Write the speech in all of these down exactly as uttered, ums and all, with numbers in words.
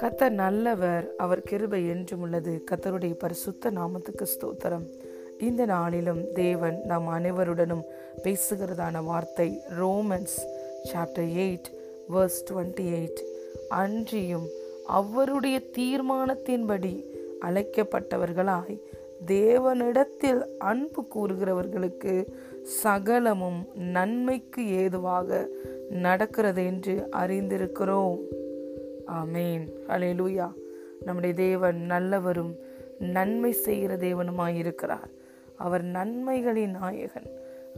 கர்த்தர் நல்லவர், அவர் கிருபை என்றும் உள்ளது. கர்த்தருடைய பரிசுத்த நாமத்துக்கு ஸ்தோத்திரம். இந்த நாளிலும் தேவன் நாம் அனைவருடனும் பேசுகிறதான வார்த்தை ரோமன்ஸ் சாப்டர் எயிட் வேர்ஸ் இருபத்தி எட்டு. அன்றியும் அவருடைய தீர்மானத்தின்படி அழைக்கப்பட்டவர்களாய் தேவனிடத்தில் அன்பு கூறுகிறவர்களுக்கு சகலமும் நன்மைக்கு ஏதுவாக நடக்கிறது என்று அறிந்திருக்கிறோம். ஆமேன். ஹல்லேலூயா. நம்முடைய தேவன் நல்லவரும் நன்மை செய்கிற தேவனுமாயிருக்கிறார். அவர் நன்மைகளின் நாயகன்.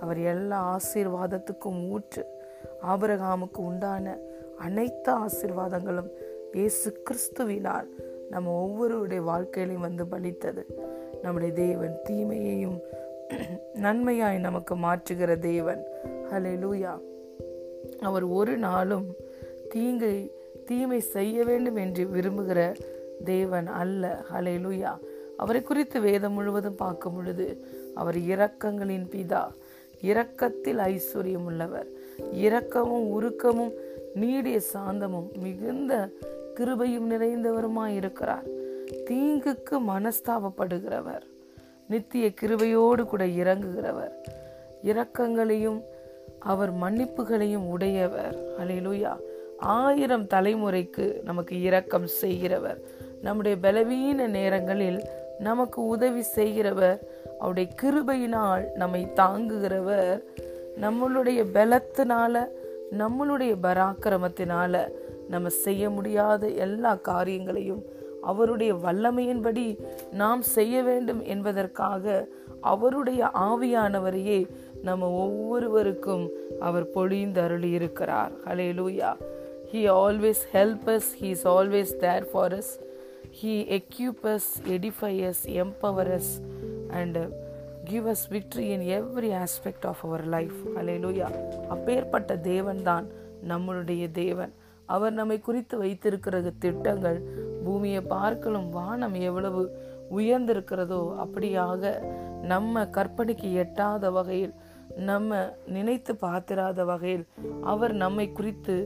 அவர் எல்லா ஆசீர்வாதத்துக்கும் ஊற்று. ஆபிரகாமுக்கு உண்டான அனைத்து ஆசீர்வாதங்களும் இயேசு கிறிஸ்துவினால் நம்ம ஒவ்வொருடைய வாழ்க்கையிலையும் வந்து பலித்தது. நம்முடைய தேவன் தீமையையும் நன்மையாய் நமக்கு மாற்றுகிற தேவன். ஹல்லேலூயா. அவர் ஒரு நாளும் தீங்கை தீமை செய்ய வேண்டும் என்று விரும்புகிற தேவன் அல்ல. ஹல்லேலூயா. அவரை குறித்து வேதம் முழுவதும் பார்க்கும் பொழுது அவர் இரக்கங்களின் பிதா, இரக்கத்தில் ஐஸ்வர்யம் உள்ளவர், இரக்கமும் உருக்கமும் நீடிய சாந்தமும் மிகுந்த கிருபையும் நிறைந்தவருமாயிருக்கிறார், தீங்குக்கு மனஸ்தாபப்படுகிறவர், நித்திய கிருபையோடு கூட இறங்குகிறவர், இரக்கங்களையும் அவர் மன்னிப்புகளையும் உடையவர். ஹல்லேலூயா. ஆயிரம் தலைமுறைக்கு நமக்கு இரக்கம் செய்கிறவர், நம்முடைய பலவீன நேரங்களில் நமக்கு உதவி செய்கிறவர், அவருடைய கிருபையினால் நம்மை தாங்குகிறவர், நம்மளுடைய பலத்தினால நம்மளுடைய பராக்கிரமத்தினால நம்ம செய்ய முடியாத எல்லா காரியங்களையும் அவருடைய வல்லமையின்படி நாம் செய்ய வேண்டும் என்பதற்காக அவருடைய ஆவியானவரையே நம்ம ஒவ்வொருவருக்கும் அவர் பொழிந்தருளி இருக்கிறார். ஹல்லேலூயா. He always helps us. He is always there for us. He equips us, edifies us, empowers us, and uh, give us victory in every aspect of our life. Hallelujah. அப்பேற்பட்ட தேவன் தான் நம்மளுடைய தேவன். அவர் நம்மை குறித்து வைத்திருக்கிற திட்டங்கள் பூமியை பார்க்கலும் வானம் எவ்வளவு உயர்ந்திருக்கிறதோ அப்படியாக நம்ம கற்பனைக்கு எட்டாத வகையில், நம்ம நினைத்து பார்த்திராத வகையில் அவர் நம்மை குறித்து,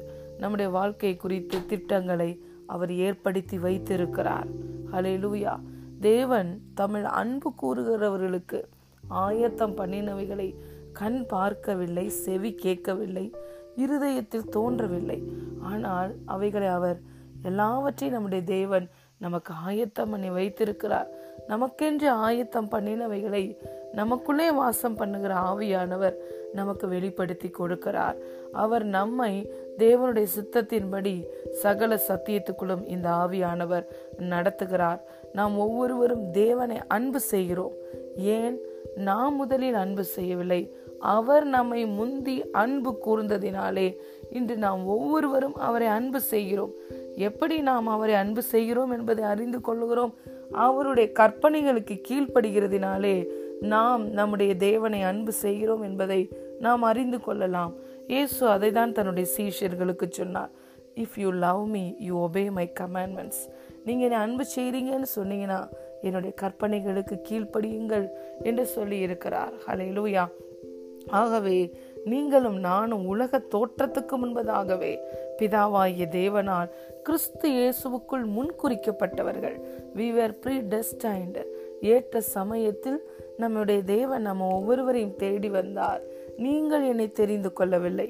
நம்முடைய வாழ்க்கை குறித்து திட்டங்களை அவர் ஏற்படுத்தி வைத்திருக்கிறார். ஹல்லேலூயா. தேவன் தமிழ் அன்பு கூறுகிறவர்களுக்கு ஆயத்தம் பண்ணினவைகளை கண் பார்க்கவில்லை, செவி கேட்கவில்லை, இருதயத்தில் தோன்றவில்லை. ஆனால் அவைகளை அவர் எல்லாவற்றையும் நம்முடைய தேவன் நமக்கு ஆயத்தம் பண்ணி வைத்திருக்கிறார். நமக்கென்று ஆயத்தம் பண்ணினவைகளை நமக்குள்ளே வாசம் பண்ணுகிற ஆவியானவர் நமக்கு வெளிப்படுத்தி கொடுக்கிறார். அவர் நம்மை தேவனுடைய சித்தத்தின்படி சகல சத்தியத்துக்குள்ளும் இந்த ஆவியானவர் நடத்துகிறார். நாம் ஒவ்வொருவரும் தேவனை அன்பு செய்கிறோம். ஏன்? நாம் முதலில் அன்பு செய்யவில்லை, அவர் நம்மை முந்தி அன்பு கூர்ந்ததினாலே இன்று நாம் ஒவ்வொருவரும் அவரை அன்பு செய்கிறோம். எப்படி நாம் அவரை அன்பு செய்கிறோம் என்பதை அறிந்து கொள்கிறோம். அவருடைய கற்பனைகளுக்கு கீழ்ப்படுகிறதினாலே நாம் நம்முடைய தேவனை அன்பு செய்கிறோம் என்பதை நாம் அறிந்து கொள்ளலாம். இயேசு அதை தான் தன்னுடைய சீஷர்களுக்கு சொன்னார். If you love me you obey my commandments. நீங்கள் என்னை அன்பு செய்கிறீங்கன்னு சொன்னீங்கன்னா என்னுடைய கற்பனைகளுக்கு கீழ்ப்படியுங்கள் என்று சொல்லி இருக்கிறார். ஹல்லேலூயா. ஆகவே நீங்களும் நானும் உலக தோற்றத்துக்கு முன்பதாகவே பிதாவாகிய தேவனால் கிறிஸ்து இயேசுவுக்குள் முன்குறிக்கப்பட்டவர்கள். We were predestined. ஏற்ற சமயத்தில் நம்முடைய தேவன் நம்ம ஒவ்வொருவரையும் தேடி வந்தார். நீங்கள் என்னை தெரிந்து கொள்ளவில்லை,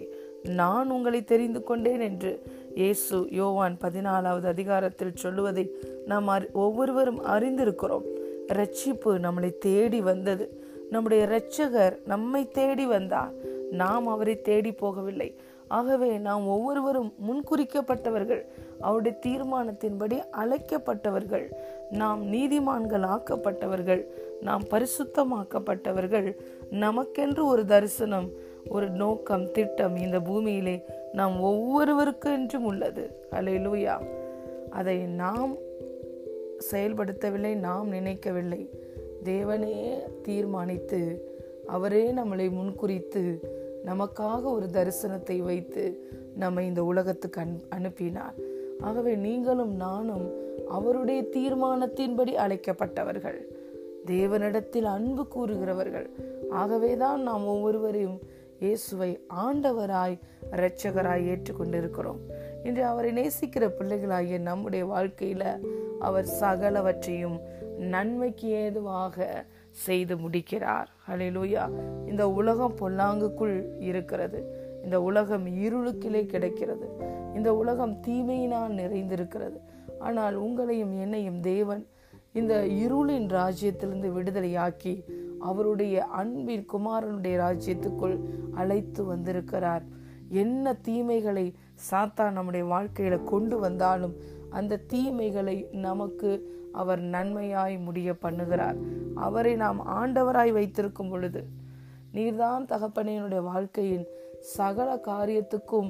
நான் உங்களை தெரிந்து கொண்டேன் என்று இயேசு யோவான் பதினாலாவது அதிகாரத்தில் சொல்லுவதை நாம் ஒவ்வொருவரும் அறிந்திருக்கிறோம். இரட்சிப்பு நம்மளை தேடி வந்தது. நம்முடைய இரட்சகர் நம்மை தேடி வந்தார். நாம் அவரை தேடி போகவில்லை. ஆகவே நாம் ஒவ்வொருவரும் முன்குறிக்கப்பட்டவர்கள், அவருடைய தீர்மானத்தின்படி அழைக்கப்பட்டவர்கள், நாம் நீதிமான்கள் ஆக்கப்பட்டவர்கள், நாம் பரிசுத்தமாக்கப்பட்டவர்கள். நமக்கென்று ஒரு தரிசனம், ஒரு நோக்கம், திட்டம் இந்த பூமியிலே நாம் ஒவ்வொருவருக்கு என்றும் உள்ளது. ஹல்லேலூயா. அதை நாம் செயல்படுத்தவில்லை, நாம் நினைக்கவில்லை. தேவனே தீர்மானித்து அவரே நம்மளை முன்குறித்து நமக்காக ஒரு தரிசனத்தை வைத்து நம்மை இந்த உலகத்துக்கு அன் அனுப்பினார். ஆகவே நீங்களும் நானும் அவருடைய தீர்மானத்தின்படி அழைக்கப்பட்டவர்கள், தேவனிடத்தில் அன்பு கூறுகிறவர்கள். ஆகவே தான் நாம் ஒவ்வொருவரையும் இயேசுவை ஆண்டவராய் இரட்சகராய் ஏற்றுக்கொண்டிருக்கிறோம். இன்று அவரை நேசிக்கிற பிள்ளைகளாகிய நம்முடைய வாழ்க்கையில அவர் சகலவற்றையும் நன்மைக்கு ஏதுவாக செய்து முடிக்கிறார். ஹல்லேலூயா. இந்த உலகம் பொல்லாங்குக்குள் இருக்கிறது. இந்த உலகம் இருளுக்கிலே கிடைக்கிறது. இந்த உலகம் தீமையினால் நிறைந்திருக்கிறது. ஆனால் உங்களையும் என்னையும் தேவன் இந்த இருளின் ராஜ்யத்திலிருந்து விடுதலையாக்கி அவருடைய அன்பின் குமாரனுடைய ராஜ்யத்துக்குள் அழைத்து வந்திருக்கிறார். என்ன தீமைகளை சாத்தான் நம்முடைய வாழ்க்கையில கொண்டு வந்தாலும் அந்த தீமைகளை நமக்கு அவர் நன்மையாய் முடிய பண்ணுகிறார். அவரை நாம் ஆண்டவராய் வைத்திருக்கும் பொழுது, நீர்தான் தகப்பனே என்னுடைய வாழ்க்கையின் சகல காரியத்துக்கும்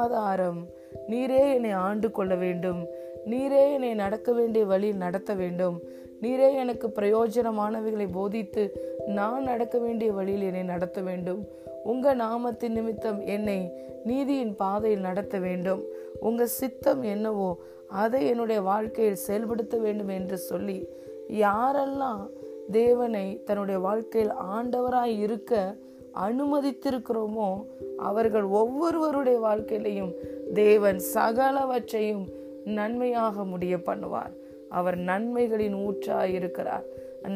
ஆதாரம், நீரே என்னை ஆண்டு கொள்ள வேண்டும், நீரே என்னை நடக்க வேண்டிய வழியில் நடத்த வேண்டும், நீரே எனக்கு பிரயோஜனமானவைகளை போதித்து நான் நடக்க வேண்டிய வழியில் என்னை நடத்த வேண்டும், உங்க நாமத்தின் நிமித்தம் என்னை நீதியின் பாதையில் நடத்த வேண்டும், உங்க சித்தம் என்னவோ அதை என்னுடைய வாழ்க்கையில் செயல்படுத்த வேண்டும் என்று சொல்லி யாரெல்லாம் தேவனை தன்னுடைய வாழ்க்கையில் ஆண்டவராய் இருக்க அனுமதித்திருக்கிறோமோ அவர்கள் ஒவ்வொருவருடைய வாழ்க்கையிலையும் தேவன் சகலவற்றையும் நன்மையாக முடிய பண்ணுவார். அவர் நன்மைகளின் ஊற்றாய் இருக்கிறார்.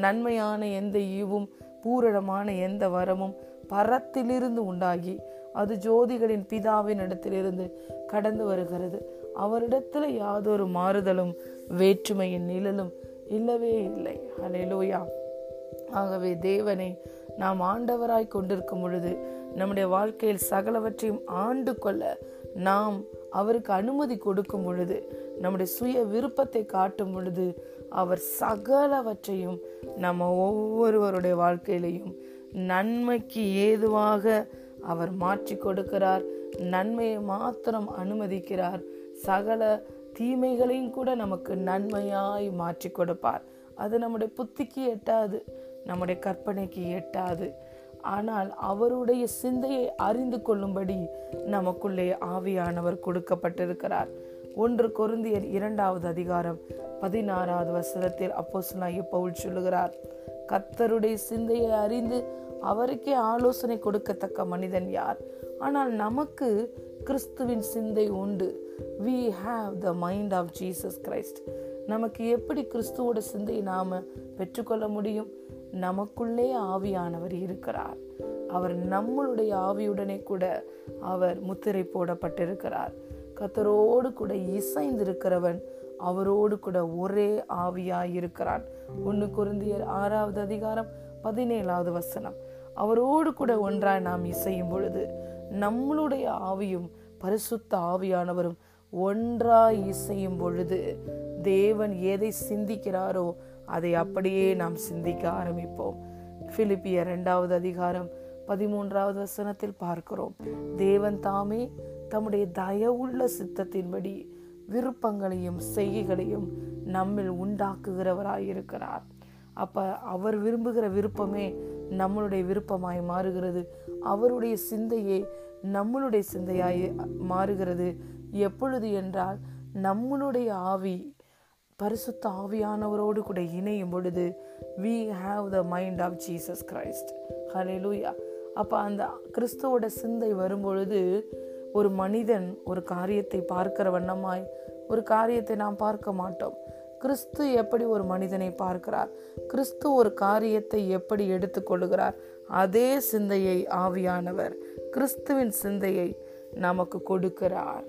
நன்மையான எந்த ஈவும் பூரணமான எந்த வரமும் பரத்திலிருந்து உண்டாகி அது ஜோதிகளின் பிதாவின் இடத்திலிருந்து கடந்து வருகிறது. அவரிடத்துல யாதொரு மாறுதலும் வேற்றுமையின் நிழலும் இல்லவே இல்லை. ஹல்லேலூயா. ஆகவே தேவனை நாம் ஆண்டவராய் கொண்டிருக்கும் பொழுது நம்முடைய வாழ்க்கையில் சகலவற்றையும் ஆண்டு கொள்ள நாம் அவருக்கு அனுமதி கொடுக்கும் பொழுது, நம்முடைய சுய விருப்பத்தை காட்டும் பொழுது அவர் சகலவற்றையும் நம்ம ஒவ்வொருவருடைய வாழ்க்கையிலையும் நன்மைக்கு ஏதுவாக அவர் மாற்றி கொடுக்கிறார். நன்மையை மாத்திரம் அனுமதிக்கிறார், சகல தீமைகளையும் கூட நமக்கு நன்மையாய் மாற்றி கொடுப்பார். அது நம்முடைய புத்திக்கு எட்டாது, நம்முடைய கற்பனைக்கு எட்டாது. ஆனால் அவருடைய சிந்தையை அறிந்து கொள்ளும்படி நமக்குள்ளே ஆவியானவர் கொடுக்கப்பட்டிருக்கிறார். ஒன்று கொரிந்தியர் இரண்டாவது அதிகாரம் பதினாறாவது வசனத்தில் அப்போஸ்தலனாகிய பவுல் சொல்லுகிறார், கர்த்தருடைய சிந்தையை அறிந்து அவருக்கே ஆலோசனை கொடுக்கத்தக்க மனிதன் யார்? ஆனால் நமக்கு கிறிஸ்துவின் சிந்தை உண்டு. We have the mind of Jesus Christ. நமக்கு எப்படி கிறிஸ்துவோட சிந்தையை நாம பெற்றுக்கொள்ள முடியும்? நமக்குள்ளே ஆவியானவர் இருக்கிறார். அவர் நம்மளுடைய ஆவியுடனே கூட அவர் முத்திரை போடப்பட்டிருக்கிறார். கர்த்தரோடு கூட இசைந்திருக்கிறவன் அவரோடு கூட ஒரே ஆவியாயிருக்கிறான். ஒன்று கொரிந்தியர் ஆறாவது அதிகாரம் பதினேழாவது வசனம். அவரோடு கூட ஒன்றாய் நாம் இசையும் பொழுது நம்மளுடைய ஆவியும் பரிசுத்த ஆவியானவரும் ஒன்றாய் இசையும் பொழுது தேவன் எதை சிந்திக்கிறாரோ அதை அப்படியே நாம் சிந்திக்க ஆரம்பிப்போம். பிலிப்பியர் இரண்டாவது அதிகாரம் பதிமூன்றாவது வசனத்தில் பார்க்கிறோம், தேவன் தாமே தம்முடைய தயவுள்ள சித்தத்தின்படி விருப்பங்களையும் செய்கைகளையும் நம்மில் உண்டாக்குகிறவராயிருக்கிறார். அப்ப அவர் விரும்புகிற விருப்பமே நம்மளுடைய விருப்பமாய் மாறுகிறது. அவருடைய சிந்தையே நம்மளுடைய சிந்தையாய் மாறுகிறது. எப்பொழுது என்றால் நம்மளுடைய ஆவி பரிசுத்த ஆவியானவரோடு கூட இணையும் பொழுது. we have the mind of Jesus Christ. ஹல்லேலூயா. அப்போ அந்த கிறிஸ்துவோட சிந்தை வரும்பொழுது ஒரு மனிதன் ஒரு காரியத்தை பார்க்கிற வண்ணமாய் ஒரு காரியத்தை நாம் பார்க்க மாட்டோம். கிறிஸ்து எப்படி ஒரு மனிதனை பார்க்கிறார், கிறிஸ்து ஒரு காரியத்தை எப்படி எடுத்துக்கொள்கிறார், அதே சிந்தையை ஆவியானவர் கிறிஸ்துவின் சிந்தையை நமக்கு கொடுக்கிறார்.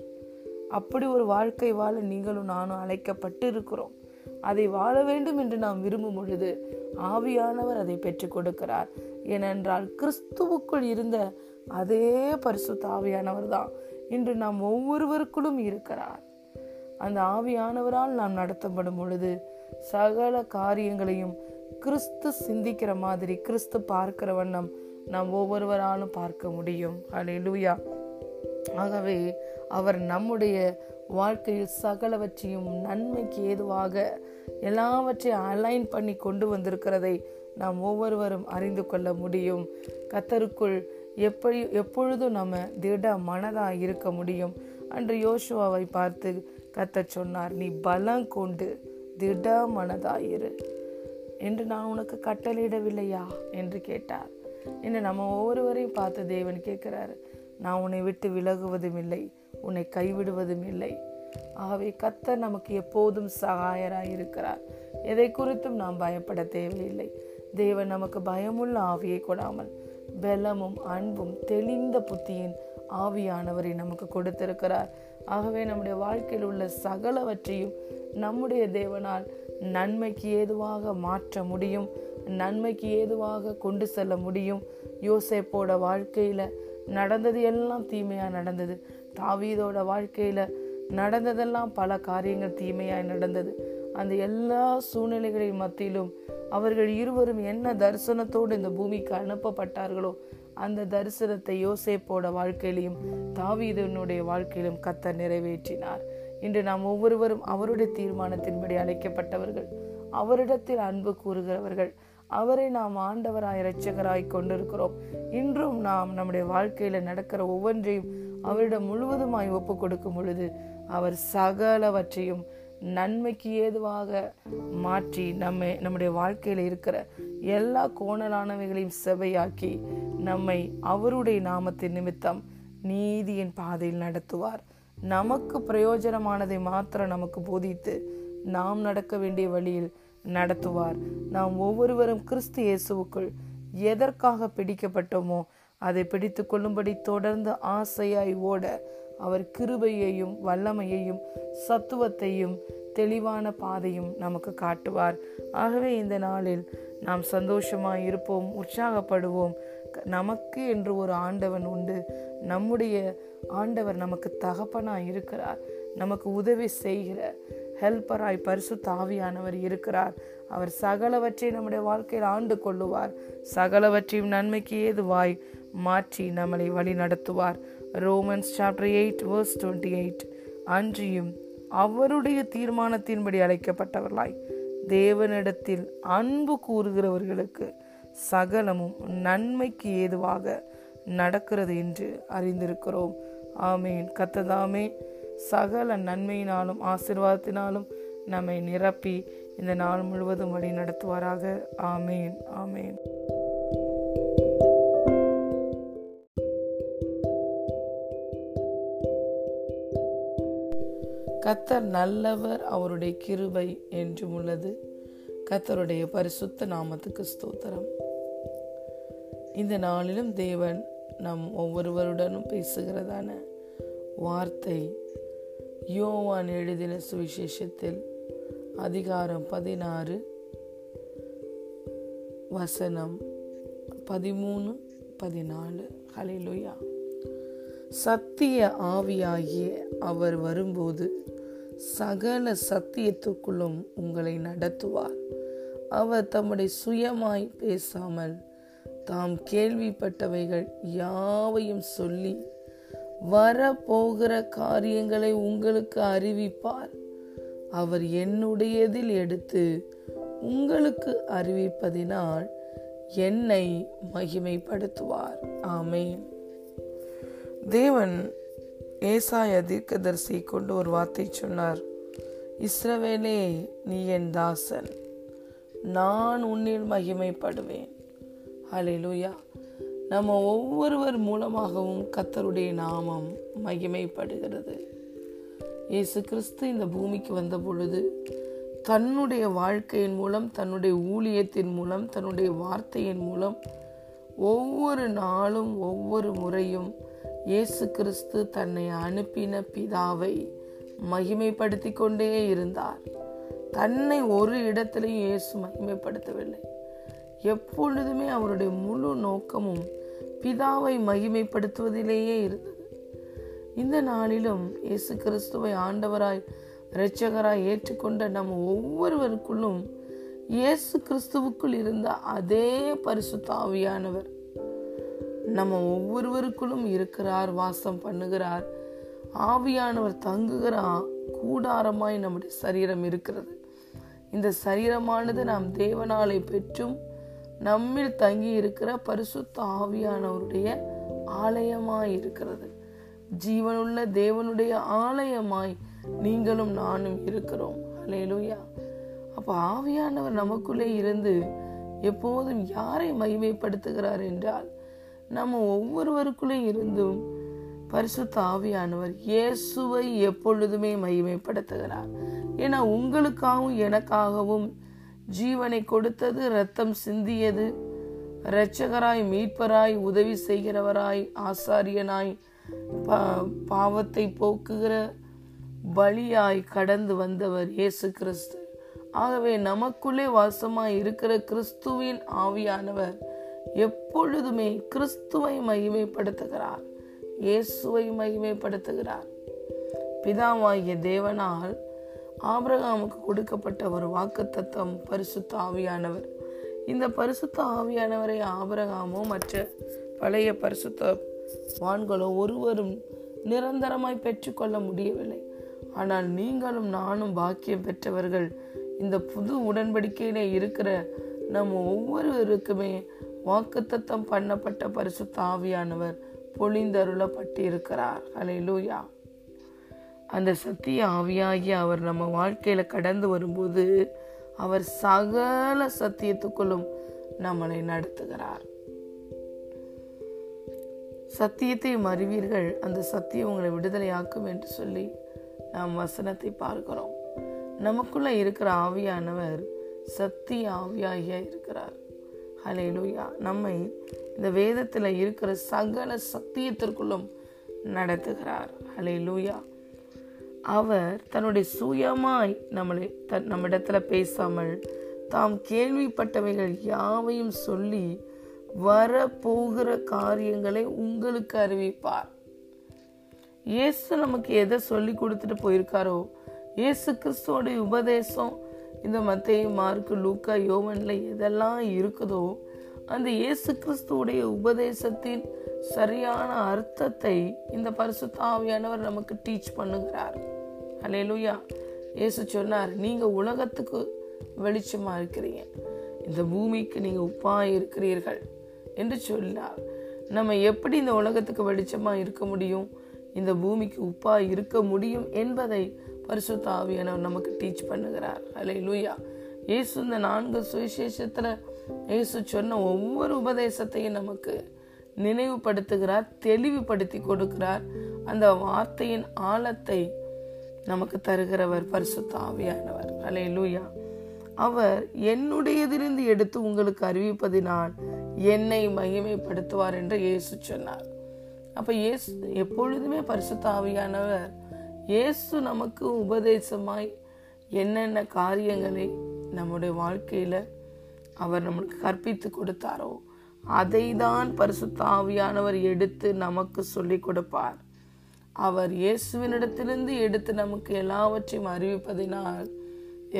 அப்படி ஒரு வாழ்க்கை வாழ நீங்களும் நானும் அழைக்கப்பட்டு இருக்கிறோம். அதை வாழ வேண்டும் என்று நாம் விரும்பும் பொழுது ஆவியானவர் அதை பெற்றுக் கொடுக்கிறார். ஏனென்றால் கிறிஸ்துவுக்குள் இருந்த அதே பரிசுத்த ஆவியானவர் தான் இன்று நாம் ஒவ்வொருவருக்குள்ளும் இருக்கிறார். அந்த ஆவியானவரால் நாம் நடத்தப்படும் பொழுது சகல காரியங்களையும் கிறிஸ்து சிந்திக்கிற மாதிரி, கிறிஸ்து பார்க்கிற வண்ணம் நாம் ஒவ்வொருவராலும் பார்க்க முடியும். ஹல்லேலூயா. ஆகவே அவர் நம்முடைய வாழ்க்கையில் சகலவற்றையும் நன்மைக்கு ஏதுவாக எல்லாவற்றையும் அலைன் பண்ணி கொண்டு வந்திருக்கிறதை நாம் ஒவ்வொருவரும் அறிந்து கொள்ள முடியும். கர்த்தருக்குள் எப்படி எப்பொழுதும் நம்ம திட மனதாக இருக்க முடியும். அன்று யோசுவாவை பார்த்து கர்த்தர் சொன்னார், நீ பலம் கொண்டு திட மனதாயிரு என்று நான் உனக்கு கட்டளையிடவில்லையா என்று கேட்டார். என்று நம்ம ஒவ்வொருவரையும் பார்த்து தேவன் கேட்கிறாரு, நான் உன்னை விட்டு விலகுவதும் இல்லை, உன்னை கைவிடுவதும் இல்லை. ஆகவே கர்த்தர் நமக்கு எப்போதும் சகாயராய் இருக்கிறார். எதை குறித்தும் நாம் பயப்பட தேவையில்லை. தேவன் நமக்கு பயமுள்ள ஆவியை கொடாமல் பலமும் அன்பும் தெளிந்த புத்தியின் ஆவியானவரை நமக்கு கொடுத்திருக்கிறார். ஆகவே நம்முடைய வாழ்க்கையில் உள்ள சகலவற்றையும் நம்முடைய தேவனால் நன்மைக்கு ஏதுவாக மாற்ற முடியும், நன்மைக்கு ஏதுவாக கொண்டு செல்ல முடியும். யோசேப்போட வாழ்க்கையில நடந்தது எல்லாம் தீமையா நடந்தது. தாவீதோட வாழ்க்கையில நடந்ததெல்லாம் பல காரியங்கள் தீமையாய் நடந்தது. அந்த எல்லா சூழ்நிலைகளின் மத்தியிலும் அவர்கள் இருவரும் என்ன தரிசனத்தோடு இந்த பூமிக்கு அனுப்பப்பட்டார்களோ அந்த தரிசனத்தை யோசேப்போட வாழ்க்கையிலும் தாவீதனுடைய வாழ்க்கையிலும் கர்த்தர் நிறைவேற்றினார். இன்று நாம் ஒவ்வொருவரும் அவருடைய தீர்மானத்தின்படி அழைக்கப்பட்டவர்கள், அவரிடத்தில் அன்பு கூறுகிறவர்கள், அவரை நாம் ஆண்டவராய் இரட்சகராய் கொண்டிருக்கிறோம். இன்றும் நாம் நம்முடைய வாழ்க்கையில நடக்கிற ஒவ்வொன்றையும் அவரிடம் முழுவதுமாய் ஒப்பு கொடுக்கும் பொழுது அவர் சகலவற்றையும் நன்மைக்கு ஏதுவாக மாற்றி நம்மை நம்முடைய வாழ்க்கையில இருக்கிற எல்லா கோணலானவைகளையும் செவையாக்கி நம்மை அவருடைய நாமத்தின் நிமித்தம் நீதியின் பாதையில் நடத்துவார். நமக்கு பிரயோஜனமானதை மாத்திரம் நமக்கு போதித்து நாம் நடக்க வேண்டிய வழியில் நடத்துவார். நாம் ஒவ்வொருவரும் கிறிஸ்து இயேசுவுக்குள் எதற்காக பிடிக்கப்பட்டோமோ அதை பிடித்து கொள்ளும்படி தொடர்ந்து ஆசையாய் ஓட அவர் கிருபையையும் வல்லமையையும் சத்துவத்தையும் தெளிவான பாதையும் நமக்கு காட்டுவார். ஆகவே இந்த நாளில் நாம் சந்தோஷமாய் இருப்போம், உற்சாகப்படுவோம். நமக்கு என்று ஒரு ஆண்டவன் உண்டு. நம்முடைய ஆண்டவர் நமக்கு தகப்பனாய் இருக்கிறார், நமக்கு உதவி செய்கிற ஹெல்பராய் பரிசுத்த ஆவியானவர் இருக்கிறார். அவர் சகலவற்றை நம்முடைய வாழ்க்கையில் ஆண்டு கொள்ளுவார், சகலவற்றையும் நன்மைக்கு ஏதுவாய் மாற்றி நம்மளை வழி நடத்துவார். Romans chapter eight verse twenty eight. அன்றியும் அவருடைய தீர்மானத்தின்படி அழைக்கப்பட்டவர்களாய் தேவனிடத்தில் அன்பு கூறுகிறவர்களுக்கு சகலமும் நன்மைக்கு ஏதுவாக நடக்கிறது என்று அறிந்திருக்கிறோம். ஆமேன். கர்த்ததாமே சகல நன்மையினாலும் ஆசீர்வாதத்தினாலும் நம்மை நிரப்பி இந்த நாள் முழுவதும் வழி நடத்துவாராக. ஆமேன். ஆமேன். கர்த்தர் நல்லவர், அவருடைய கிருபை என்றும் உள்ளது. கர்த்தருடைய பரிசுத்த நாமத்துக்கு ஸ்தோத்திரம். இந்த நாளிலும் தேவன் நம் ஒவ்வொருவருடனும் பேசுகிறதான வார்த்தை யோவான் எழுதின சுவிசேஷத்தில் அதிகாரம் பதினாறு வசனம் பதிமூணு பதினாலு. ஹல்லேலூயா. சத்திய ஆவியாகிய அவர் வரும்போது சகல சத்தியத்துக்குள்ளும் உங்களை நடத்துவார். அவர் தம்முடைய சுயமாய் பேசாமல் தாம் கேள்விப்பட்டவைகள் யாவையும் சொல்லி வரப்போகிற காரியங்களை உங்களுக்கு அறிவிப்பார். அவர் என்னுடையதில் எடுத்து உங்களுக்கு அறிவிப்பதினால் என்னை மகிமைப்படுத்துவார். ஆமென். தேவன் ஏசாயா தீர்க்கதரிசியை கொண்டு ஒரு வார்த்தை சொன்னார். இஸ்ரவேலே, நீ என் தாசன், நான் உன்னில் மகிமைப்படுவேன். ஹல்லேலூயா. நம்ம ஒவ்வொருவர் மூலமாகவும் கர்த்தருடைய நாமம் மகிமைப்படுகிறது. இயேசு கிறிஸ்து இந்த பூமிக்கு வந்த பொழுது தன்னுடைய வாழ்க்கையின் மூலம், தன்னுடைய ஊழியத்தின் மூலம், தன்னுடைய வார்த்தையின் மூலம் ஒவ்வொரு நாளும் ஒவ்வொரு முறையும் இயேசு கிறிஸ்து தன்னை அனுப்பின பிதாவை மகிமைப்படுத்தி கொண்டே இருந்தார். தன்னை ஒரு இடத்திலையும் இயேசு மகிமைப்படுத்தவில்லை. எப்பொழுதுமே அவருடைய முழு நோக்கமும் பிதாவை மகிமைப்படுத்துவதிலேயே இருந்தது. இந்த நாளிலும் இயேசு கிறிஸ்துவை ஆண்டவராய் இரட்சகராய் ஏற்றுக்கொண்ட நம் ஒவ்வொருவருக்குள்ளும் இயேசு கிறிஸ்துவுக்குள் இருந்த அதே பரிசுத்த ஆவியானவர் நம்ம ஒவ்வொருவருக்குள்ளும் இருக்கிறார், வாசம் பண்ணுகிறார். ஆவியானவர் தங்குகிறார். கூடாரமாய் நம்முடைய சரீரம் இருக்கிறது. இந்த சரீரமானது நாம் தேவனாலே பெற்றும் நம்மில் தங்கி இருக்கிற பரிசுத்த ஆவியானவருடைய ஆலயமாய் இருக்கிறது. ஜீவனுள்ள தேவனுடைய ஆலயமாய் நீங்களும் நானும் இருக்கிறோம். ஹல்லேலூயா. அப்ப ஆவியானவர் நமக்குள்ளே இருந்து எப்போதும் யாரை மகிமைப்படுத்துகிறார் என்றால், நம்ம ஒவ்வொருவருக்குள்ளே இருந்தும் பரிசுத்த ஆவியானவர் இயேசுவை எப்பொழுதுமே மகிமைப்படுத்துகிறார். ஏன்னா உங்களுக்காகவும் எனக்காகவும் ஜீவனை கொடுத்தது, இரத்தம் சிந்தியது, இரட்சகராய் மீட்பராய் உதவி செய்கிறவராய் ஆசாரியனாய் பாவத்தை போக்குகிற பலியாய் கடந்து வந்தவர் இயேசு கிறிஸ்து. ஆகவே நமக்குள்ளே வாசமாய் இருக்கிற கிறிஸ்துவின் ஆவியானவர் எப்பொழுதுமே கிறிஸ்துவை மகிமைப்படுத்துகிறார், இயேசுவை மகிமைப்படுத்துகிறார். பிதாவாகிய தேவனால் ஆபிரகாமுக்கு கொடுக்கப்பட்ட ஒரு வாக்குத்தத்தம் பரிசுத்த ஆவியானவர். இந்த பரிசுத்த ஆவியானவரை ஆபிரகாமோ மற்ற பழைய பரிசுத்த வான்களோ ஒருவரும் நிரந்தரமாய் பெற்றுக்கொள்ள முடியவில்லை. ஆனால் நீங்களும் நானும் பாக்கியம் பெற்றவர்கள். இந்த புது உடன்படிக்கையிலே இருக்கிற நம்ம ஒவ்வொருவருக்குமே வாக்குத்தத்தம் பண்ணப்பட்ட பரிசுத்த ஆவியானவர் பொழிந்தருளப்பட்டு இருக்கிறார். ஹல்லேலூயா. அந்த சத்திய ஆவியாகி அவர் நம்ம வாழ்க்கையில கடந்து வரும்போது அவர் சகல சத்தியத்துக்குள்ளும் நம்மளை நடத்துகிறார். சத்தியத்தை அறிவீர்கள், அந்த சத்தியம் உங்களை விடுதலையாக்கும் என்று சொல்லி நாம் வசனத்தை பார்க்கிறோம். நமக்குள்ள இருக்கிற ஆவியானவர் சத்திய ஆவியாகியா இருக்கிறார். ஹல்லேலூயா. நம்மை இந்த வேதத்துல இருக்கிற சகல சத்தியத்திற்குள்ளும் நடத்துகிறார். ஹல்லேலூயா. அவர் தன்னுடைய சுயமாய் நம்மளை தன் நம்மிடத்துல பேசாமல் தாம் கேள்விப்பட்டவைகள் யாவையும் சொல்லி வரப்போகிற காரியங்களை உங்களுக்கு அறிவிப்பார். இயேசு நமக்கு எதை சொல்லி கொடுத்துட்டு போயிருக்காரோ, இயேசு கிறிஸ்துவோடைய உபதேசம் இந்த மத்தேயு, மார்க்கு, லூக்கா, யோவான்ல எதெல்லாம் இருக்குதோ அந்த இயேசு கிறிஸ்துவோடைய உபதேசத்தின் சரியான அர்த்தத்தை இந்த பரிசுத்த ஆவியானவர் நமக்கு டீச் பண்ணுகிறார். ஹல்லேலூயா. இயேசு சொன்னார், நீங்க உலகத்துக்கு வெளிச்சமா இருக்கிறீங்க, இந்த பூமிக்கு நீங்க உப்பா இருக்கிறீர்கள் என்று சொன்னார். நம்ம எப்படி இந்த உலகத்துக்கு வெளிச்சமா இருக்க முடியும், இந்த பூமிக்கு உப்பா இருக்க முடியும் என்பதை பரிசுத்த ஆவியானவர் நமக்கு டீச் பண்ணுகிறார். ஹல்லேலூயா. இயேசு இந்த நான்கு சுவிசேஷத்துல இயேசு சொன்ன ஒவ்வொரு உபதேசத்தையும் நமக்கு நினைவுபடுத்துகிறார், தெளிவுபடுத்தி கொடுக்கிறார். அந்த வார்த்தையின் ஆழத்தை நமக்கு தருகிறவர் பரிசுத்த ஆவியானவர். ஹல்லேலூயா. அவர் என்னுடையதிலிருந்து எடுத்து உங்களுக்கு அறிவிப்பதினால் என்னை மகிமைப்படுத்துவார் என்று இயேசு சொன்னார். அப்ப இயேசு எப்பொழுதுமே பரிசுத்த ஆவியானவர் இயேசு நமக்கு உபதேசமாய் என்னென்ன காரியங்களை நம்முடைய வாழ்க்கையில அவர் நம்மளுக்கு கற்பித்து கொடுத்தாரோ அதை தான் பரிசுத்த ஆவியானவர் எடுத்து நமக்கு சொல்லி கொடுப்பார். அவர் இயேசுவினிடத்திலிருந்து எடுத்து நமக்கு எல்லாவற்றையும் அறிவிப்பதினால்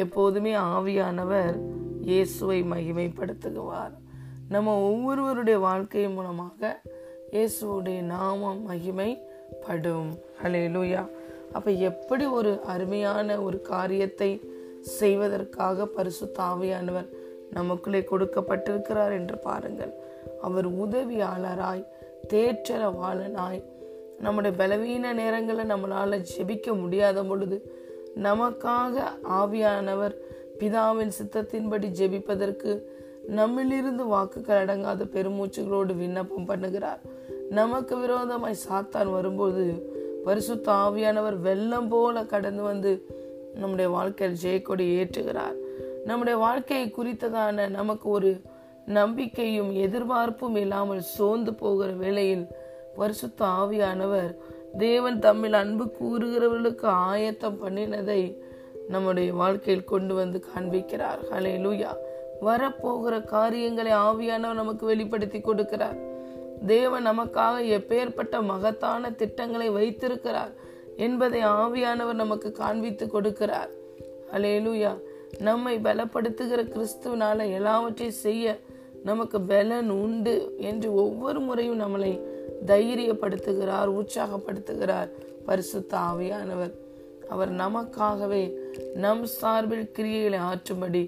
எப்போதுமே ஆவியானவர் இயேசுவை மகிமைப்படுத்துகிறார். நம்ம ஒவ்வொருவருடைய வாழ்க்கையின் மூலமாக இயேசுடைய நாமம் மகிமைப்படும். ஹல்லேலூயா. அப்ப எப்படி ஒரு அருமையான ஒரு காரியத்தை செய்வதற்காக பரிசுத்த ஆவியானவர் நமக்குள்ளே கொடுக்கப்பட்டிருக்கிறார் என்று பாருங்கள். அவர் உதவியாளராய், தேற்றரவாளனாய், நம்முடைய பலவீன நேரங்களை நம்மளால ஜெபிக்க முடியாத பொழுது நமக்காக ஆவியானவர் பிதாவின் சித்தத்தின்படி ஜெபிப்பதற்கு நம்மிலிருந்து வாக்குகள் அடங்காத பெருமூச்சுகளோடு விண்ணப்பம் பண்ணுகிறார். நமக்கு விரோதமாய் சாத்தான் வரும்போது பரிசுத்த ஆவியானவர் வெள்ளம் போல கடந்து வந்து நம்முடைய வாழ்க்கையில் ஜெயக்கொடி ஏற்றுகிறார். நம்முடைய வாழ்க்கையை குறித்ததான நமக்கு ஒரு நம்பிக்கையும் எதிர்பார்ப்பும் இல்லாமல் சோர்ந்து போகிற வேளையில் பரிசுத்த ஆவியானவர் தேவன் தம்மில் அன்பு கூறுகிறவர்களுக்கு ஆயத்தம் பண்ணினதை நம்முடைய வாழ்க்கையில் கொண்டு வந்து காண்பிக்கிறார். ஹல்லேலூயா. வரப்போகிற காரியங்களை ஆவியானவர் நமக்கு வெளிப்படுத்தி கொடுக்கிறார். தேவன் நமக்காக எப்பேற்பட்ட மகத்தான திட்டங்களை வைத்திருக்கிறார் என்பதை ஆவியானவர் நமக்கு காண்பித்து கொடுக்கிறார். ஹல்லேலூயா. நம்மை பலப்படுத்துகிற கிறிஸ்துவினால எல்லாவற்றையும் செய்ய நமக்கு பலன் உண்டு என்று ஒவ்வொரு முறையும் நம்மளை தைரியப்படுத்துகிறார், உற்சாகப்படுத்துகிறார் பரிசுத்த ஆவியானவர். அவர் நமக்காகவே நம் சார்பில் கிரியைகளை ஆற்றும்படி,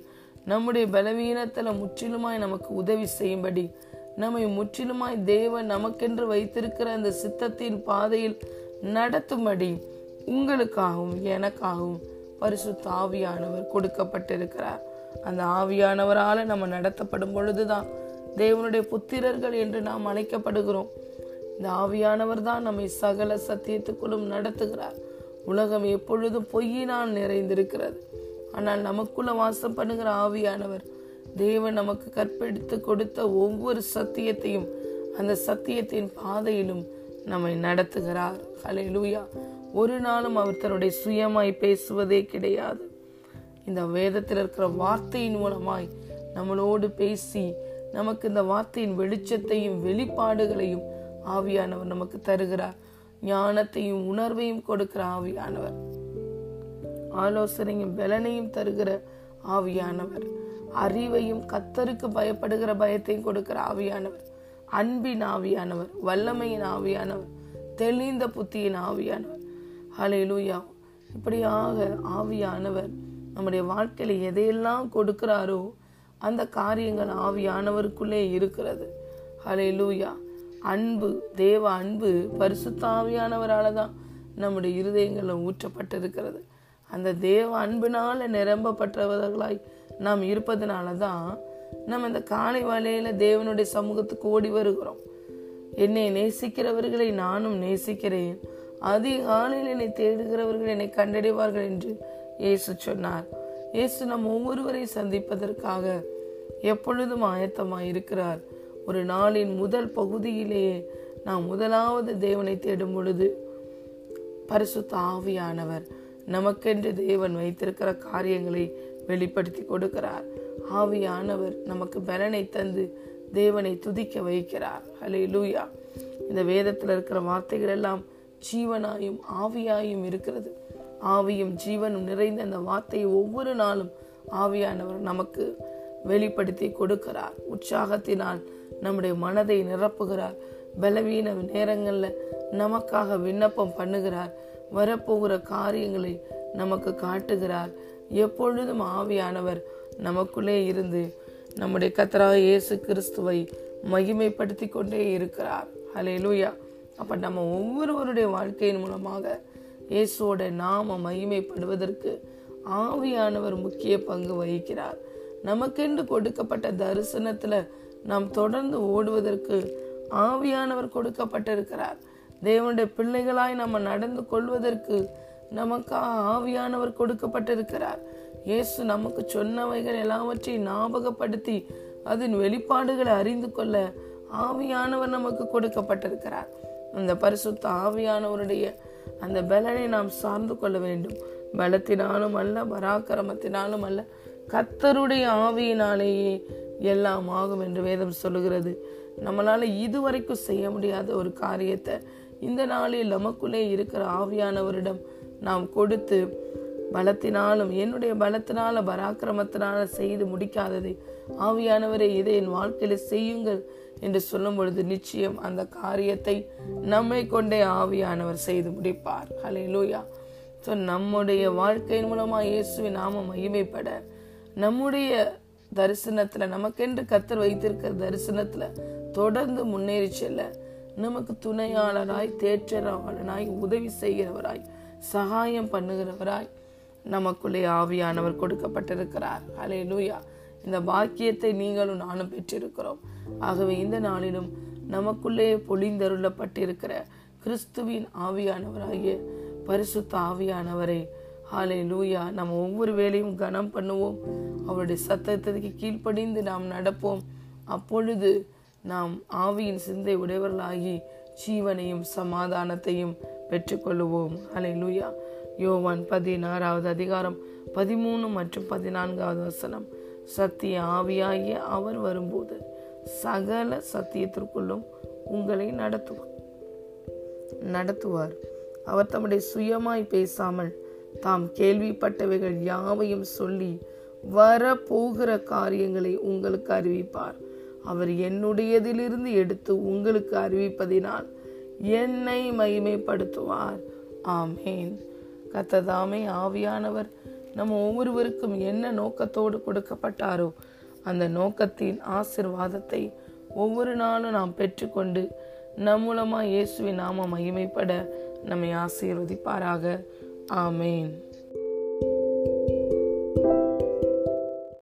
நம்முடைய பலவீனத்துல முற்றிலுமாய் நமக்கு உதவி செய்யும்படி, நம்மை முற்றிலுமாய் தேவன் நமக்கென்று வைத்திருக்கிற அந்த சித்தத்தின் பாதையில் நடத்தும்படி உங்களுக்காகவும் எனக்காகவும் பரிசுத்த ஆவியானவர் கொடுக்கப்பட்டிருக்கிறார். அந்த ஆவியானவரால் நம்ம நடத்தப்படும் பொழுதுதான் தேவனுடைய புத்திரர்கள் என்று நாம் அழைக்கப்படுகிறோம். இந்த ஆவியானவர் தான் நம்மை சகல சத்தியத்துக்குள்ளும் நடத்துகிறார். உலகம் எப்பொழுதும் பொய்யினால் நிறைந்திருக்கிறது. ஆனால் நமக்குள்ள வாசம் பண்ணுகிற ஆவியானவர் தேவன் நமக்கு கற்பித்து கொடுத்த ஒவ்வொரு சத்தியத்தையும் அந்த சத்தியத்தின் பாதையிலும் நம்மை நடத்துகிறார். ஹல்லேலூயா. ஒரு நாளும் அவர் தன்னுடைய சுயமாய் பேசுவதே கிடையாது. இந்த வேதத்தில் இருக்கிற வார்த்தையின் மூலமாய் நம்மளோடு பேசி நமக்கு இந்த வார்த்தையின் வெளிச்சத்தையும் வெளிப்பாடுகளையும் ஆவியானவர் நமக்கு தருகிறார். ஞானத்தையும் உணர்வையும் கொடுக்கிற ஆவியானவர், ஆலோசனையும் பலனையும் தருகிற ஆவியானவர், அறிவையும் கர்த்தருக்கு பயப்படுகிற பயத்தையும் கொடுக்கிற ஆவியானவர், அன்பின் ஆவியானவர், வல்லமையின் ஆவியானவர், தெளிந்த புத்தியின் ஆவியானவர். ஹல்லேலூயா. இப்படியாக ஆவியானவர் நம்முடைய வாழ்க்கையில எதையெல்லாம் கொடுக்கிறாரோ அந்த காரியங்கள் ஆவியானவருக்குள்ளே இருக்கிறது. ஹல்லேலூயா. அன்பு, தேவ அன்பு பரிசுத்த ஆவியானவரால் தான் நம்முடைய இருதயங்கள்ல ஊற்றப்பட்டிருக்கிறது. அந்த தேவ அன்பினால நிரம்பப்பட்டவர்களாய் நாம் இருப்பதனால தான் நம்ம இந்த காலை வேளையில தேவனுடைய சமூகத்துக்கு ஓடி வருகிறோம். என்னை நேசிக்கிறவர்களை நானும் நேசிக்கிறேன், அதிகாலையில் என்னை தேடுகிறவர்கள் என்னை கண்டடைவார்கள் என்று இயேசு சொன்னார். இயேசு நம் ஒவ்வொருவரையும் சந்திப்பதற்காக எப்பொழுதும் ஆயத்தமாய் இருக்கிறார். ஒரு நாளின் முதல் பகுதியிலேயே நாம் முதலாவது தேவனை தேடும் பொழுது பரிசுத்த ஆவியானவர் நமக்கென்று தேவன் வைத்திருக்கிற காரியங்களை வெளிப்படுத்தி கொடுக்கிறார். ஆவியானவர் நமக்கு பலனை தந்து தேவனை துதிக்க வைக்கிறார். ஹல்லேலூயா. இந்த வேதத்தில் இருக்கிற வார்த்தைகள் எல்லாம் ஜீவனாயும் ஆவியாயும் இருக்கிறது. ஆவியும் ஜீவனும் நிறைந்த அந்த வார்த்தையை ஒவ்வொரு நாளும் ஆவியானவர் நமக்கு வெளிப்படுத்தி கொடுக்கிறார். உற்சாகத்தினால் நம்முடைய மனதை நிரப்புகிறார். பலவீன நேரங்களில் நமக்காக விண்ணப்பம் பண்ணுகிறார். வரப்போகிற காரியங்களை நமக்கு காட்டுகிறார். எப்பொழுதும் ஆவியானவர் நமக்குள்ளே இருந்து நம்முடைய கர்த்தராகிய இயேசு கிறிஸ்துவை மகிமைப்படுத்தி கொண்டே இருக்கிறார். ஹல்லேலூயா. அப்போ நம்ம ஒவ்வொருவருடைய வாழ்க்கையின் மூலமாக இயேசுவோட நாம மகிமைப்படுவதற்கு ஆவியானவர் முக்கிய பங்கு வகிக்கிறார். நமக்கென்று கொடுக்கப்பட்ட தரிசனத்தில் நாம் தொடர்ந்து ஓடுவதற்கு ஆவியானவர் கொடுக்கப்பட்டிருக்கிறார். தேவனுடைய பிள்ளைகளாய் நம்ம நடந்து கொள்வதற்கு நமக்காக ஆவியானவர் கொடுக்கப்பட்டிருக்கிறார். இயேசு நமக்கு சொன்னவைகள் எல்லாவற்றையும் ஞாபகப்படுத்தி அதன் வெளிப்பாடுகளை அறிந்து கொள்ள ஆவியானவர் நமக்கு கொடுக்கப்பட்டிருக்கிறார். அந்த பரிசுத்த ஆவியானவருடைய அந்த பலனை நாம் சார்ந்து கொள்ள வேண்டும். பலத்தினாலும் அல்ல, பராக்கிரமத்தினாலும் அல்ல, கர்த்தருடைய ஆவியினாலேயே எல்லாம் ஆகும் என்று வேதம் சொல்லுகிறது. நம்மளால இதுவரைக்கும் செய்ய முடியாத ஒரு காரியத்தை இந்த நாளில் நமக்குள்ளே இருக்கிற ஆவியானவரிடம் நாம் கொடுத்து பலத்தினாலும் என்னுடைய பலத்தினால பராக்கிரமத்தினால செய்து முடிக்காததை ஆவியானவரை இதை என் வாழ்க்கையில செய்யுங்கள் என்று சொல்லும் பொழுது நிச்சயம் அந்த காரியத்தை நம்மை கொண்டே ஆவியானவர் செய்து முடிப்பார். ஹல்லேலூயா. ஸோ நம்முடைய வாழ்க்கையின் மூலமாக இயேசுவின் நாம மகிமைப்பட, நம்முடைய தரிசனத்துல நமக்கென்று கர்த்தர் வைத்திருக்கிற தரிசனத்துல தொடர்ந்து முன்னேறி செல்ல நமக்கு துணையாளராய், தேற்றரவாளனாய், உதவி செய்கிறவராய், சகாயம் பண்ணுகிறவராய் நமக்குள்ளே ஆவியானவர் கொடுக்கப்பட்டிருக்கிறார். ஹல்லேலூயா. இந்த பாக்கியத்தை நீங்களும் நானும் பெற்றிருக்கிறோம். ஆகவே இந்த நாளிலும் நமக்குள்ளே பொழிந்தருளப்பட்டிருக்கிற கிறிஸ்துவின் ஆவியானவராகிய பரிசுத்த ஆவியானவரை ஹல்லேலூயா நம்ம ஒவ்வொரு வேளையும் கனம் பண்ணுவோம். அவருடைய சத்தத்திற்கு கீழ்ப்படிந்து நாம் நடப்போம். அப்பொழுது நாம் ஆவியின் சிந்தை உடையவர்களாகி ஜீவனையும் சமாதானத்தையும் பெற்றுக்கொள்ளுவோம். ஹல்லேலூயா. யோவான் பதினாறாவது அதிகாரம் பதிமூணு மற்றும் பதினான்காவது வசனம். சத்திய ஆவியாகிய அவர் வரும்போது சகல சத்தியத்திற்குள்ளும் உங்களை நடத்துவார் நடத்துவார் அவர் தம்முடைய சுயமாய் பேசாமல் தாம் கேள்விப்பட்டவைகள் யாவையும் சொல்லி வரப்போகிற காரியங்களை உங்களுக்கு அறிவிப்பார். அவர் என்னுடையதிலிருந்து எடுத்து உங்களுக்கு அறிவிப்பதினால் என்னை மகிமைப்படுத்துவார். ஆமேன். கர்த்ததாமே ஆவியானவர் நம்ம ஒவ்வொருவருக்கும் என்ன நோக்கத்தோடு கொடுக்கப்பட்டாரோ அந்த நோக்கத்தின் ஆசிர்வாதத்தை ஒவ்வொரு நாளும் நாம் பெற்றுக்கொண்டு நம் மூலமாக இயேசுவின் நாம மகிமைப்பட நம்மை ஆசீர்வதிப்பாராக. ஆமேன்.